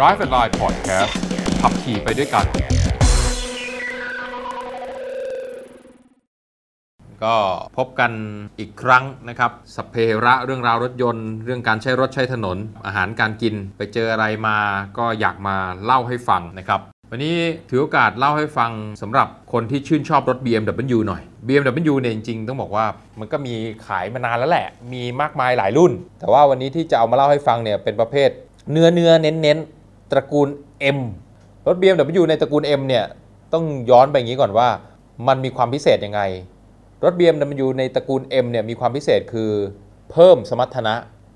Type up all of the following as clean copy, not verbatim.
Drive and Line Podcast ขับขี่ไปด้วยกันก็พบกันอีกครั้งนะครับสัพเพเหระเรื่องราวรถยนต์เรื่องการใช้รถใช้ถนนอาหารการกินไปเจออะไรมาก็อยากมาเล่าให้ฟังนะครับวันนี้ถือโอกาสเล่าให้ฟังสำหรับคนที่ชื่นชอบรถ BMW หน่อย BMW เนี่ยจริงๆต้องบอกว่ามันก็มีขายมานานแล้วแหละมีมากมายหลายรุ่นแต่ว่าวันนี้ที่จะเอามาเล่าให้ฟังเนี่ยเป็นประเภทเนื้อเน้นตระกูล M รถ BMW ในตระกูล M เนี่ยต้องย้อนไปอย่างนี้ก่อนว่ามันมีความพิเศษยังไงรถ BMW ในตระกูล M เนี่ยมีความพิเศษคือเพิ่มสมรรถนะ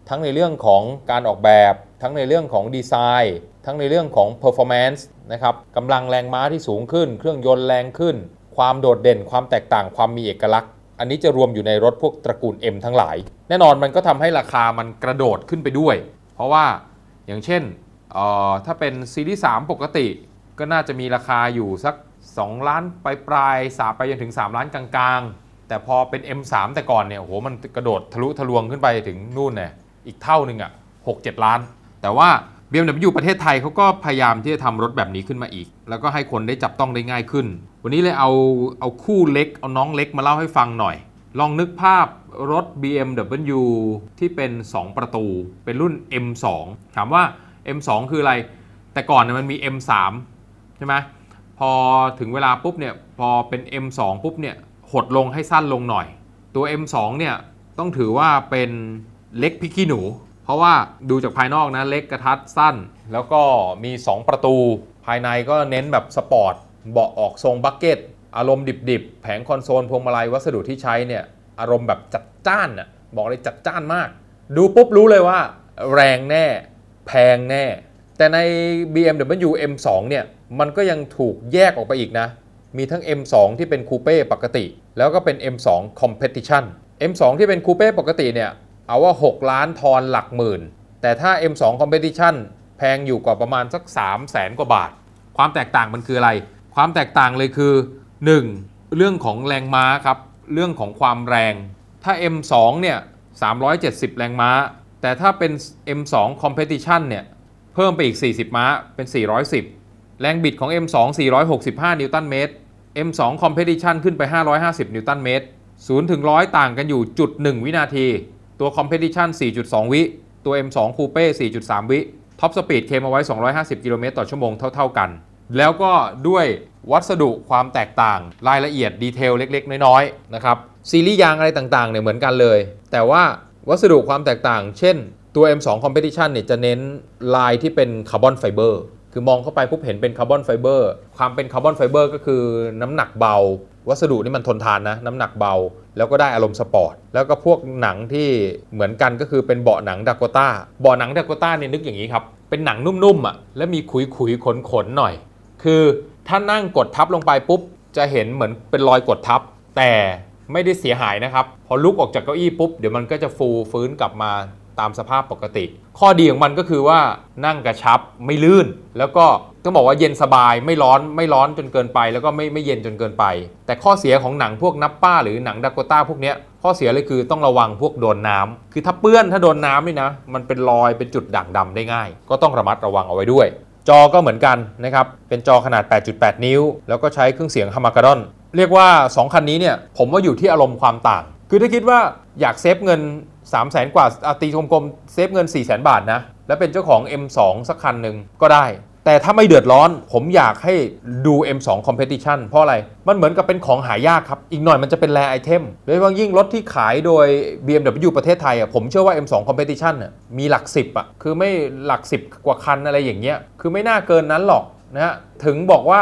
ทั้งในเรื่องของการออกแบบทั้งในเรื่องของดีไซน์ทั้งในเรื่องของ performance นะครับกำลังแรงม้าที่สูงขึ้นเครื่องยนต์แรงขึ้นความโดดเด่นความแตกต่างความมีเอกลักษณ์อันนี้จะรวมอยู่ในรถพวกตระกูล M ทั้งหลายแน่นอนมันก็ทำให้ราคามันกระโดดขึ้นไปด้วยเพราะว่าอย่างเช่นถ้าเป็นซีรีส์3ปกติก็น่าจะมีราคาอยู่สัก2ล้านปลายๆ3ไปจนถึง3ล้านกลางๆแต่พอเป็น M3 แต่ก่อนเนี่ยโอ้โหมันกระโดดทะลุทะลวงขึ้นไปถึงนู่นเนี่ยอีกเท่านึงอ่ะ 6-7 ล้านแต่ว่า BMW ประเทศไทยเขาก็พยายามที่จะทำรถแบบนี้ขึ้นมาอีกแล้วก็ให้คนได้จับต้องได้ง่ายขึ้นวันนี้เลยเอาคู่เล็กเอาน้องเล็กมาเล่าให้ฟังหน่อยลองนึกภาพรถ BMW ที่เป็น2ประตูเป็นรุ่น M2 ถามว่า M2 คืออะไรแต่ก่อนเนี่ยมันมี M3 ใช่ไหมพอถึงเวลาปุ๊บเนี่ยพอเป็น M2 ปุ๊บเนี่ยหดลงให้สั้นลงหน่อยตัว M2 เนี่ยต้องถือว่าเป็นเล็กพริกขี้หนูเพราะว่าดูจากภายนอกนะเล็กกระทัดสั้นแล้วก็มี2ประตูภายในก็เน้นแบบสปอร์ตเบาะออกทรงบัคเก็ตอารมณ์ดิบๆแผงคอนโซลพวงมาลัยวัสดุที่ใช้เนี่ยอารมณ์แบบจัดจ้านน่ะบอกเลยจัดจ้านมากดูปุ๊บรู้เลยว่าแรงแน่แพงแน่แต่ใน BMW M2 เนี่ยมันก็ยังถูกแยกออกไปอีกนะมีทั้ง M2 ที่เป็นคูเป้ปกติแล้วก็เป็น M2 Competition M2 ที่เป็นคูเป้ปกติเนี่ยเอาว่า6ล้านทอนหลักหมื่นแต่ถ้า M2 Competition แพงอยู่กว่าประมาณสัก 300,000 กว่าบาทความแตกต่างมันคืออะไรความแตกต่างเลยคือ1เรื่องของแรงม้าครับเรื่องของความแรงถ้า M2 เนี่ย370แรงม้าแต่ถ้าเป็น M2 Competition เนี่ยเพิ่มไปอีก40ม้าเป็น410แรงบิดของ M2 465นิวตันเมตร M2 Competition ขึ้นไป550นิวตันเมตร0ถึง100ต่างกันอยู่ 0.1 วินาทีตัว Competition 4.2 วิตัว M2 Coupe 4.3 วิท็อปสปีดเคลมเอาไว้250กิโลเมตรต่อชั่วโมงเท่าๆกันแล้วก็ด้วยวัสดุความแตกต่างรายละเอียดดีเทลเล็กๆน้อยๆนะครับซีรีส์ยางอะไรต่างๆเนี่ยเหมือนกันเลยแต่ว่าวัสดุความแตกต่างเช่นตัว M2 Competition เนี่ยจะเน้นลายที่เป็นคาร์บอนไฟเบอร์คือมองเข้าไปปุ๊บเห็นเป็นคาร์บอนไฟเบอร์ความเป็นคาร์บอนไฟเบอร์ก็คือน้ำหนักเบาวัสดุนี่มันทนทานนะน้ำหนักเบาแล้วก็ได้อารมณ์สปอร์ตแล้วก็พวกหนังที่เหมือนกันก็คือเป็นเบาะหนังดาโกต้าเบาะหนังดาโกต้าเนี่ยนึกอย่างนี้ครับเป็นหนังนุ่มๆอ่ะและมีขุยๆขนๆหน่อยคือถ้านั่งกดทับลงไปปุ๊บจะเห็นเหมือนเป็นรอยกดทับแต่ไม่ได้เสียหายนะครับพอลุกออกจากเก้าอี้ปุ๊บเดี๋ยวมันก็จะฟูฟื้นกลับมาตามสภาพปกติข้อดีของมันก็คือว่านั่งกระชับไม่ลื่นแล้วก็ต้องบอกว่าเย็นสบายไม่ร้อนจนเกินไปแล้วก็ไม่เย็นจนเกินไปแต่ข้อเสียของหนังพวกนับป้าหรือหนังดาโกต้าพวกเนี้ยข้อเสียเลยคือต้องระวังพวกโดนน้ำคือถ้าเปื้อนถ้าโดนน้ำนี่นะมันเป็นรอยเป็นจุดด่างดำได้ง่ายก็ต้องระมัดระวังเอาไว้ด้วยจอก็เหมือนกันนะครับเป็นจอขนาด 8.8 นิ้วแล้วก็ใช้เครื่องเสียง Harmacadon เรียกว่า2คันนี้เนี่ยผมว่าอยู่ที่อารมณ์ความต่างคือถ้าคิดว่าอยากเซฟเงิน 300,000 กว่าตีกลมๆเซฟเงิน 400,000 บาทนะแล้วเป็นเจ้าของ M2 สักคันหนึ่งก็ได้แต่ถ้าไม่เดือดร้อนผมอยากให้ดู M2 Competition เพราะอะไรมันเหมือนกับเป็นของหายากครับอีกหน่อยมันจะเป็นแรร์ไอเทมโดยเฉพาะยิ่งรถที่ขายโดย BMW ประเทศไทยอ่ะผมเชื่อว่า M2 Competition น่ะมีหลัก10อ่ะคือไม่หลัก10กว่าคันอะไรอย่างเงี้ยคือไม่น่าเกินนั้นหรอกนะฮะถึงบอกว่า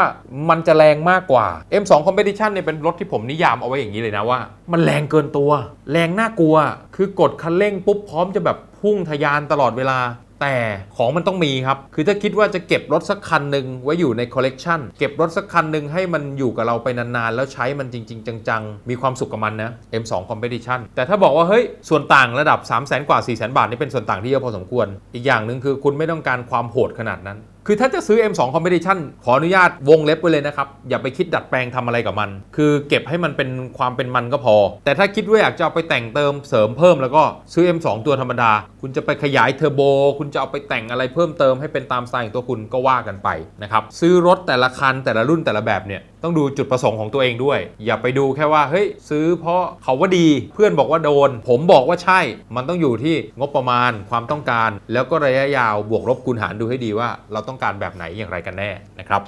มันจะแรงมากกว่า M2 Competition เนี่ยเป็นรถที่ผมนิยามเอาไว้อย่างนี้เลยนะว่ามันแรงเกินตัวแรงน่ากลัวคือกดคันเร่งปุ๊บพร้อมจะแบบพุ่งทะยานตลอดเวลาแต่ของมันต้องมีครับคือถ้าคิดว่าจะเก็บรถสักคันหนึ่งไว้อยู่ในคอลเลกชันเก็บรถสักคันหนึ่งให้มันอยู่กับเราไปนานๆแล้วใช้มันจริงๆจังๆมีความสุขกับมันนะ M2 Competition แต่ถ้าบอกว่าเฮ้ยส่วนต่างระดับ 300,000 กว่า 400,000 บาทนี่เป็นส่วนต่างที่เยอะพอสมควรอีกอย่างหนึ่งคือคุณไม่ต้องการความโหดขนาดนั้น คือถ้าจะซื้อ M2 Competition ขออนุญาตวงเล็บไว้เลยนะครับอย่าไปคิดดัดแปลงทำอะไรกับมันคือเก็บให้มันเป็นความเป็นมันก็พอแต่ถ้าคิดว่าอยากจะเอาไปแต่งเติมเสริมเพิ่มแล้วก็ซื้อ M2 ตัวธรรมดาคุณจะไปขยายเทอร์โบคุณจะเอาไปแต่งอะไรเพิ่มเติมให้เป็นตามสไตล์ของตัวคุณก็ว่ากันไปนะครับซื้อรถแต่ละคันแต่ละรุ่นแต่ละแบบเนี่ยต้องดูจุดประสงค์ของตัวเองด้วยอย่าไปดูแค่ว่าเฮ้ยซื้อเพราะเขาว่าดีเพื่อนบอกว่าโดนผมบอกว่าใช่มันต้องอยู่ที่งบประมาณความต้องการแล้วก็ระยะยาวบวกลบคูณหารดูให้ดีว่าเราต้องการแบบไหนอย่างไรกันแน่นะครับ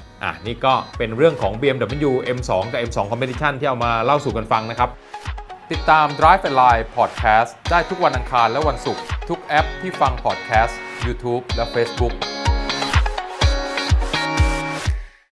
นี่ก็เป็นเรื่องของ BMW M2 กับ M2 Competition ที่เอามาเล่าสู่กันฟังนะครับติดตาม Drive and Line Podcast ได้ทุกวันอังคารและวันศุกร์ทุกแอปที่ฟัง Podcast YouTube และ Facebook